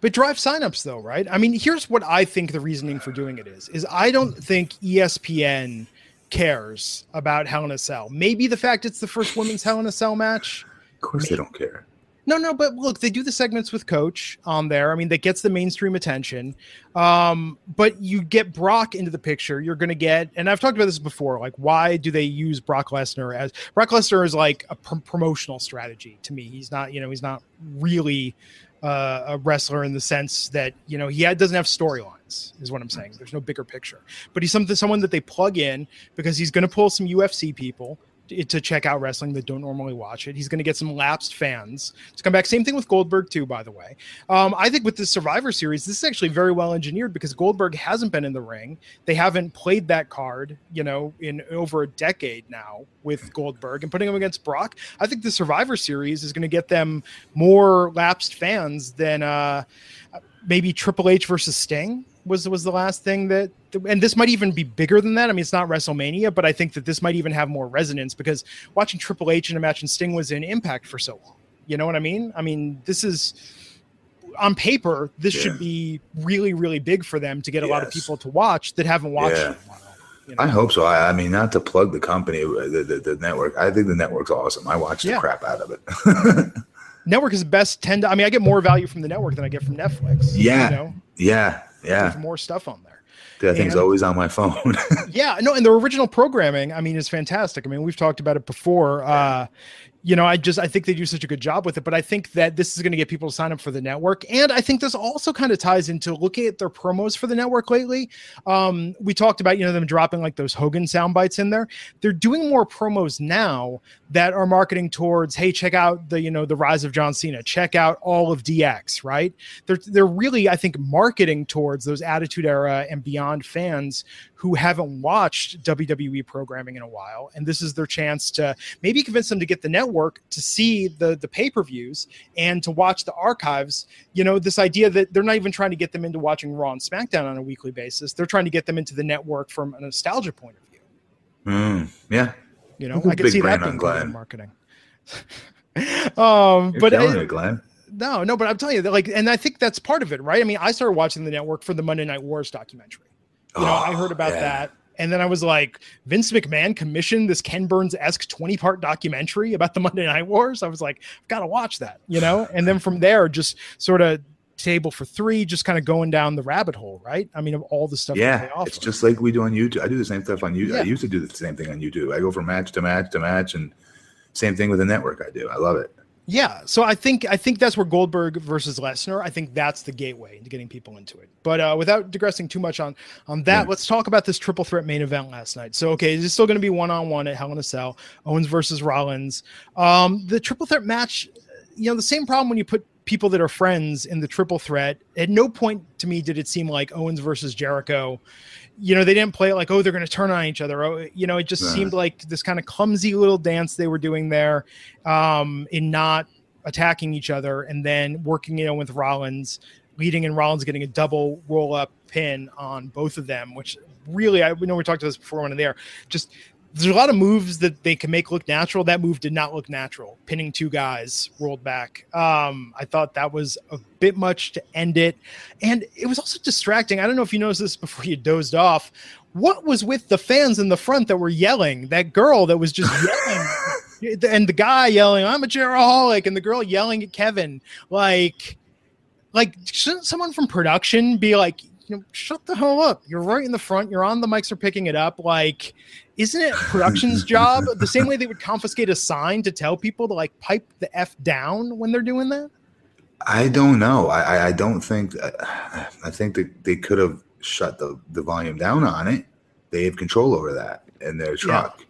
but drive signups though, right? I mean, here's what I think the reasoning for doing it is: is I don't think E S P N cares about Hell in a Cell. Maybe the fact it's the first women's Hell in a Cell match. Of course, maybe. They don't care. No, no, but look, they do the segments with Coach on there. I mean, that gets the mainstream attention. Um, but you get Brock into the picture. You're going to get, and I've talked about this before, like, why do they use Brock Lesnar as, Brock Lesnar is like a pr- promotional strategy to me. He's not, you know, he's not really uh, a wrestler in the sense that, you know, he had, doesn't have storylines is what I'm saying. There's no bigger picture. But he's something, someone that they plug in because he's going to pull some U F C people to check out wrestling that don't normally watch it. He's going to get some lapsed fans to come back. Same thing with Goldberg too, by the way. Um, I think with the Survivor Series, this is actually very well engineered because Goldberg hasn't been in the ring. They haven't played that card, you know, in over a decade now with Goldberg and putting him against Brock. I think the Survivor Series is going to get them more lapsed fans than uh, maybe Triple H versus Sting. Was was the last thing that, and this might even be bigger than that. I mean, it's not WrestleMania, but I think that this might even have more resonance because watching Triple H in a match and Sting was in Impact for so long. You know what I mean? I mean, this is on paper. This yeah. should be really, really big for them to get yes. a lot of people to watch that haven't watched. Yeah. It in a while, you know? I hope so. I, I mean, not to plug the company, the, the, the network. I think the network's awesome. I watched yeah. the crap out of it. Network is the best. Ten. I mean, I get more value from the network than I get from Netflix. Yeah. You know? Yeah. Yeah, there's more stuff on there. That and, thing's always on my phone. yeah, no, and the original programming, I mean, is fantastic. I mean, we've talked about it before. Yeah. Uh, you know, I just I think they do such a good job with it. But I think that this is going to get people to sign up for the network, and I think this also kind of ties into looking at their promos for the network lately. Um, we talked about, you know, them dropping like those Hogan sound bites in there. They're doing more promos now that are marketing towards, hey, check out the, you know, the rise of John Cena, check out all of D X, right? They're they're really, I think, marketing towards those Attitude Era and beyond fans who haven't watched W W E programming in a while, and this is their chance to maybe convince them to get the network, to see the the pay-per-views and to watch the archives. You know, this idea that they're not even trying to get them into watching Raw and SmackDown on a weekly basis. They're trying to get them into the network from a nostalgia point of view. Mm, yeah. You know, I can see that being good marketing. um, You're but telling it, it, Glenn. No, no, but I'm telling you that, like, and I think that's part of it, right? I mean, I started watching the network for the Monday Night Wars documentary. You know, oh, I heard about yeah. that. And then I was like, Vince McMahon commissioned this Ken Burns-esque twenty-part documentary about the Monday Night Wars. I was like, I've got to watch that, you know? And then from there, just sort of table for three, just kind of going down the rabbit hole, right? I mean, of all the stuff. Yeah, it's of. just like we do on YouTube. I do the same stuff on YouTube. Yeah. I used to do the same thing on YouTube. I go from match to match to match, and same thing with the network I do. I love it. Yeah, so I think I think that's where Goldberg versus Lesnar, I think that's the gateway into getting people into it. But uh, without digressing too much on, on that, yeah. let's talk about this triple threat main event last night. So, okay, this is still going to be one-on-one at Hell in a Cell, Owens versus Rollins. Um, the triple threat match, you know, the same problem when you put people that are friends in the triple threat. At no point to me did it seem like Owens versus Jericho. You know, they didn't play it like, oh, they're going to turn on each other. Oh, you know, it just nah. seemed like this kind of clumsy little dance they were doing there um, in not attacking each other and then working, you know, with Rollins, leading and Rollins getting a double roll-up pin on both of them, which really, I know we talked about this before when there, just there's a lot of moves that they can make look natural. That move did not look natural. Pinning two guys rolled back. Um, I thought that was a bit much to end it. And it was also distracting. I don't know if you noticed this before you dozed off. What was with the fans in the front that were yelling? That girl that was just yelling. And the guy yelling, I'm a Geraholic. And the girl yelling at Kevin. Like, like shouldn't someone from production be like, you know, shut the hell up. You're right in the front. You're on the mics are picking it up. Like, isn't it production's job? The same way they would confiscate a sign to tell people to, like, pipe the F down when they're doing that? I don't know. I, I don't think I, I think that they could have shut the, the volume down on it. They have control over that in their truck. Yeah.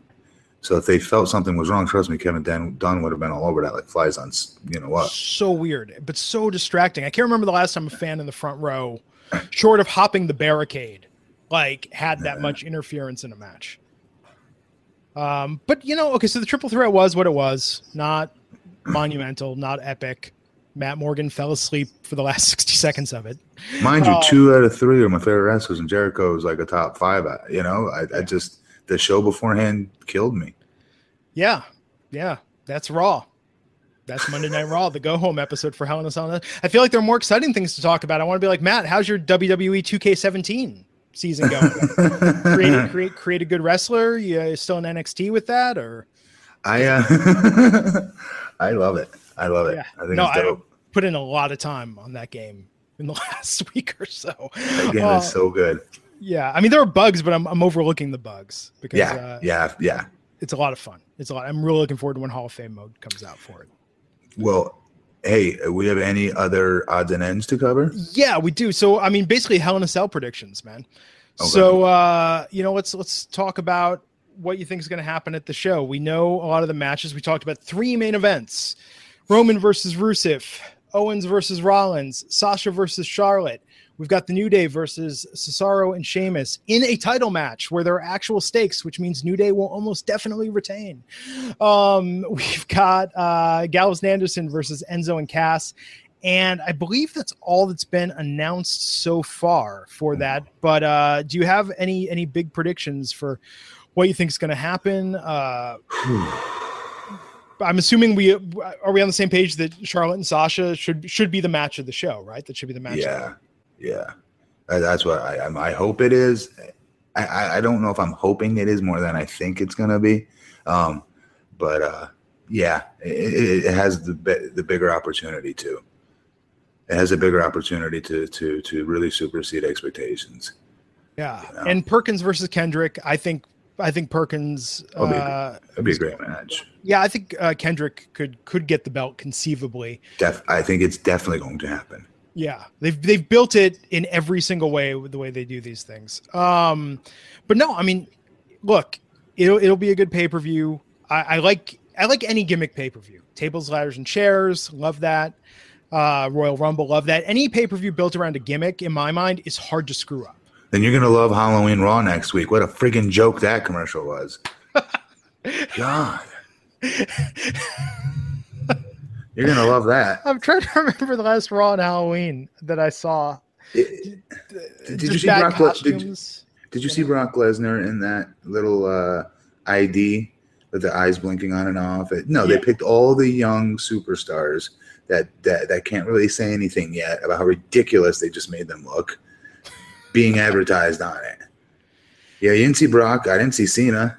So if they felt something was wrong, trust me, Kevin Dunn would have been all over that, like flies on, you know what? So weird, but so distracting. I can't remember the last time a fan in the front row, short of hopping the barricade, like had that yeah. much interference in a match. Um, but, you know, okay, so the triple threat was what it was. Not monumental, not epic. Matt Morgan fell asleep for the last sixty seconds of it. Mind you, um, two out of three are my favorite wrestlers, and Jericho is like a top five. You know, I, I just, the show beforehand killed me. Yeah, yeah, that's Raw. That's Monday Night Raw, the go-home episode for Hell in a Cell. I feel like there are more exciting things to talk about. I want to be like, Matt, how's your W W E two K seventeen season going? create, a, create, create a good wrestler? You still in N X T with that? Or I, uh, I love it. I love it. Yeah. I think no, it's dope. I put in a lot of time on that game in the last week or so. That game uh, is so good. Yeah. I mean, there are bugs, but I'm I'm overlooking the bugs because yeah, uh, yeah, yeah. It's a lot of fun. It's a lot. I'm really looking forward to when Hall of Fame mode comes out for it. Well, hey, we have any other odds and ends to cover? Yeah, we do. So, I mean, basically Hell in a Cell predictions, man. Okay. So, uh, you know, let's let's talk about what you think is going to happen at the show. We know a lot of the matches. We talked about three main events. Roman versus Rusev, Owens versus Rollins, Sasha versus Charlotte. We've got the New Day versus Cesaro and Sheamus in a title match where there are actual stakes, which means New Day will almost definitely retain. Um, we've got uh, Gallows and Anderson versus Enzo and Cass. And I believe that's all that's been announced so far for that. But uh, do you have any, any big predictions for what you think is going to happen? Uh I'm assuming we are we on the same page that Charlotte and Sasha should should be the match of the show, right? That should be the match. Yeah, of the- yeah, that's what I I hope it is. I I don't know if I'm hoping it is more than I think it's gonna be, um, but uh, yeah, it, it has the the bigger opportunity to. It has a bigger opportunity to to to really supersede expectations. Yeah, you know? And Perkins versus Kendrick, I think. I think Perkins. It'll be, uh, be a great match. Yeah, I think uh, Kendrick could could get the belt conceivably. Def- I think it's definitely going to happen. Yeah, they've they've built it in every single way with the way they do these things. Um, but no, I mean, look, it'll it'll be a good pay per view. I, I like I like any gimmick pay per view. Tables, ladders, and chairs, love that. Uh, Royal Rumble, love that. Any pay per view built around a gimmick, in my mind, is hard to screw up. Then you're going to love Halloween Raw next week. What a freaking joke that commercial was. God. You're going to love that. I'm trying to remember the last Raw and Halloween that I saw. It, did, did, you see Brock Le- did, you, did you see Brock Lesnar in that little uh, I D with the eyes blinking on and off? It, no, yeah. They picked all the young superstars that, that, that can't really say anything yet about how ridiculous they just made them look. Being advertised on it. Yeah, you didn't see Brock. I didn't see Cena.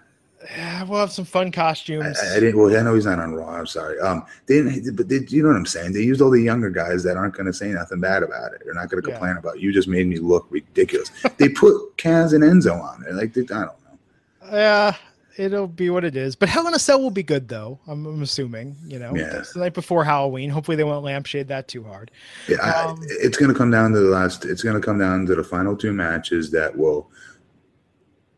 Yeah, we'll have some fun costumes. I, I didn't. Well, I know he's not on Raw. I'm sorry. Um, they didn't. But they, you know what I'm saying? They used all the younger guys that aren't going to say nothing bad about it. They're not going to complain yeah. about it. You just made me look ridiculous. They put Kaz and Enzo on there. Like, they, I don't know. Yeah, uh, it'll be what it is. But Hell in a Cell will be good, though. I'm, I'm assuming. You know, yeah. It's the night before Halloween. Hopefully, they won't lampshade that too hard. Yeah, um, I, it's going to come down to the last. It's going to come down to the final two matches that will.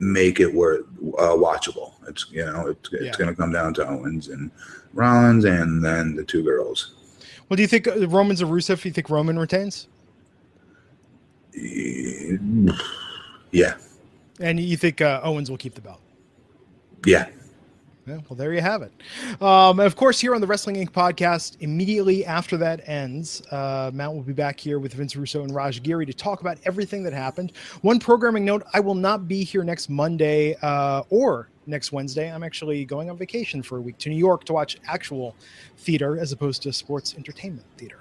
Make it worth uh, watchable. It's you know it's, it's yeah. going to come down to Owens and Rollins, and then the two girls. Well, do you think Roman's a Rusev? Do you think Roman retains? Yeah. And you think uh, Owens will keep the belt? Yeah. Yeah. Well, there you have it. Um, and of course, here on the Wrestling Incorporated podcast, immediately after that ends, uh, Matt will be back here with Vince Russo and Raj Giri to talk about everything that happened. One programming note, I will not be here next Monday uh, or next Wednesday. I'm actually going on vacation for a week to New York to watch actual theater as opposed to sports entertainment theater.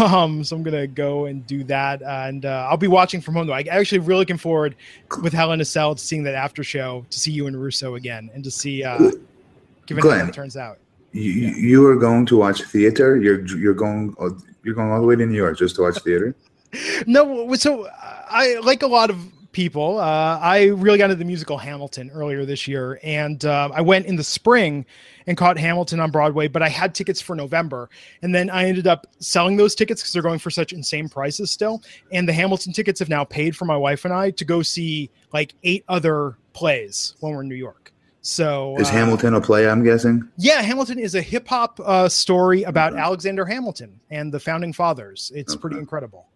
Um, so I'm going to go and do that. And uh, I'll be watching from home, though. I'm actually really looking forward with Hell in a Cell to seeing that after show, to see you and Russo again and to see... Uh, Given Glenn, how it turns out, you, yeah. you are going to watch theater. You're you're going you're going all the way to New York just to watch theater. No, so I, like a lot of people, uh, I really got into the musical Hamilton earlier this year, and uh, I went in the spring and caught Hamilton on Broadway, but I had tickets for November, and then I ended up selling those tickets because they're going for such insane prices still, and the Hamilton tickets have now paid for my wife and I to go see like eight other plays when we're in New York. So is uh, Hamilton a play, I'm guessing? Yeah, Hamilton is a hip hop uh, story about okay. Alexander Hamilton and the founding fathers. It's okay. pretty incredible.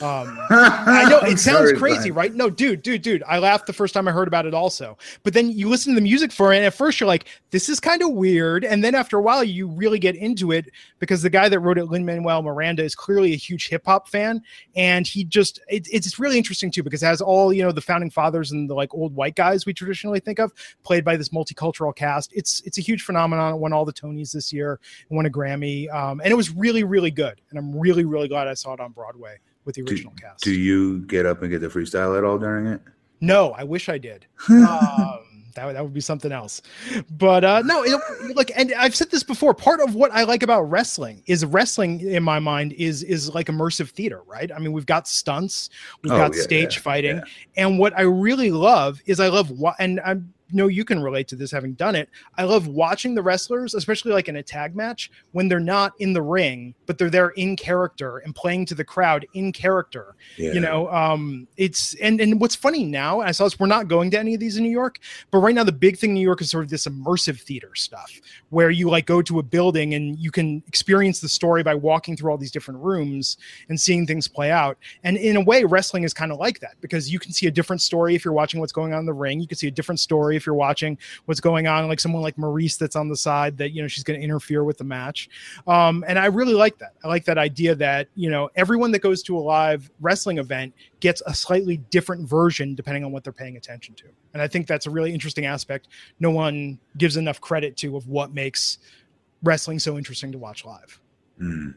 Um, I know it sounds crazy, right? No, dude, dude, dude. I laughed the first time I heard about it also, but then you listen to the music for it. And at first you're like, this is kind of weird. And then after a while you really get into it because the guy that wrote it, Lin-Manuel Miranda, is clearly a huge hip hop fan. And he just, it, it's really interesting too, because it has all, you know, the founding fathers and the like old white guys we traditionally think of played by this multicultural cast. It's, it's a huge phenomenon. It won all the Tonys this year and won a Grammy. Um, and it was really, really good. And I'm really, really glad I saw it on Broadway with the original do, cast. Do you get up and get the freestyle at all during it? No, I wish I did. um, that would, that would be something else. But uh, no, it, like, and I've said this before, part of what I like about wrestling is wrestling in my mind is, is like immersive theater, right? I mean, we've got stunts, we've oh, got yeah, stage yeah, fighting. Yeah. And what I really love is I love, wa- and I'm, no, you can relate to this having done it. I love watching the wrestlers, especially like in a tag match, when they're not in the ring, but they're there in character and playing to the crowd in character. Yeah. You know, um, it's and and what's funny now, I saw this, we're not going to any of these in New York, but right now the big thing in New York is sort of this immersive theater stuff where you like go to a building and you can experience the story by walking through all these different rooms and seeing things play out. And in a way, wrestling is kind of like that because you can see a different story if you're watching what's going on in the ring. You can see a different story if you're watching what's going on, like someone like Maurice that's on the side that, you know, she's going to interfere with the match. Um, and I really like that. I like that idea that, you know, everyone that goes to a live wrestling event gets a slightly different version depending on what they're paying attention to. And I think that's a really interesting aspect no one gives enough credit to of what makes wrestling so interesting to watch live. Mm.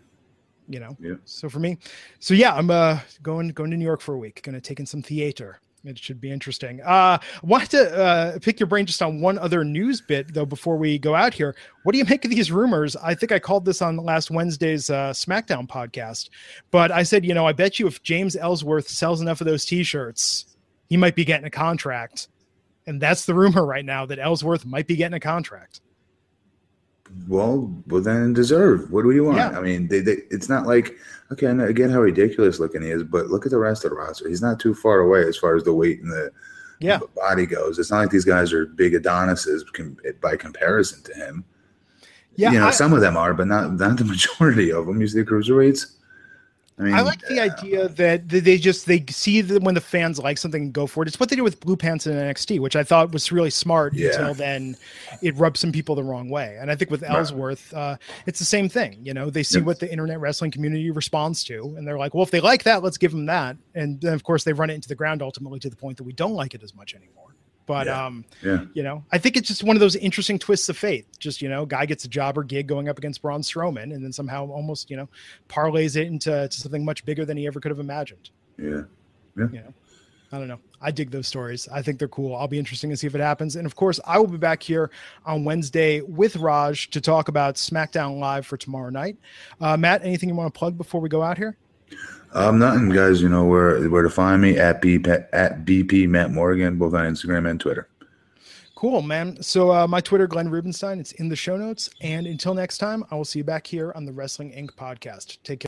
You know? Yeah. So for me, so yeah, I'm uh, going, going to New York for a week, going to take in some theater. It should be interesting. Uh, I wanted to uh, pick your brain just on one other news bit, though, before we go out here. What do you make of these rumors? I think I called this on last Wednesday's uh, SmackDown podcast, but I said, you know, I bet you if James Ellsworth sells enough of those T-shirts, he might be getting a contract. And that's the rumor right now, that Ellsworth might be getting a contract. Well, well, then deserve. What do you want? Yeah. I mean, they, they, it's not like, okay, I know again how ridiculous looking he is, but look at the rest of the roster. He's not too far away as far as the weight and the, yeah. the body goes. It's not like these guys are big Adonises com- by comparison to him. Yeah, you know, I, some of them are, but not not the majority of them. You see the cruiserweights. I, mean, I like the uh, idea that they just they see that when the fans like something and go for it. It's what they did with Blue Pants in N X T, which I thought was really smart yeah. until then it rubbed some people the wrong way. And I think with Ellsworth, uh, it's the same thing. You know, they see yes. what the internet wrestling community responds to, and they're like, well, if they like that, let's give them that. And then, of course, they run it into the ground ultimately to the point that we don't like it as much anymore. But, yeah. Um, yeah. you know, I think it's just one of those interesting twists of fate. Just, you know, guy gets a job or gig going up against Braun Strowman and then somehow almost, you know, parlays it into to something much bigger than he ever could have imagined. Yeah. Yeah. You know, I don't know. I dig those stories. I think they're cool. I'll be interesting to see if it happens. And, of course, I will be back here on Wednesday with Raj to talk about SmackDown Live for tomorrow night. Uh, Matt, anything you want to plug before we go out here? Um, nothing, guys. You know where where to find me at B at B P Matt Morgan, both on Instagram and Twitter. Cool, man. So uh, my Twitter, Glenn Rubenstein. It's in the show notes. And until next time, I will see you back here on the Wrestling Incorporated podcast. Take care.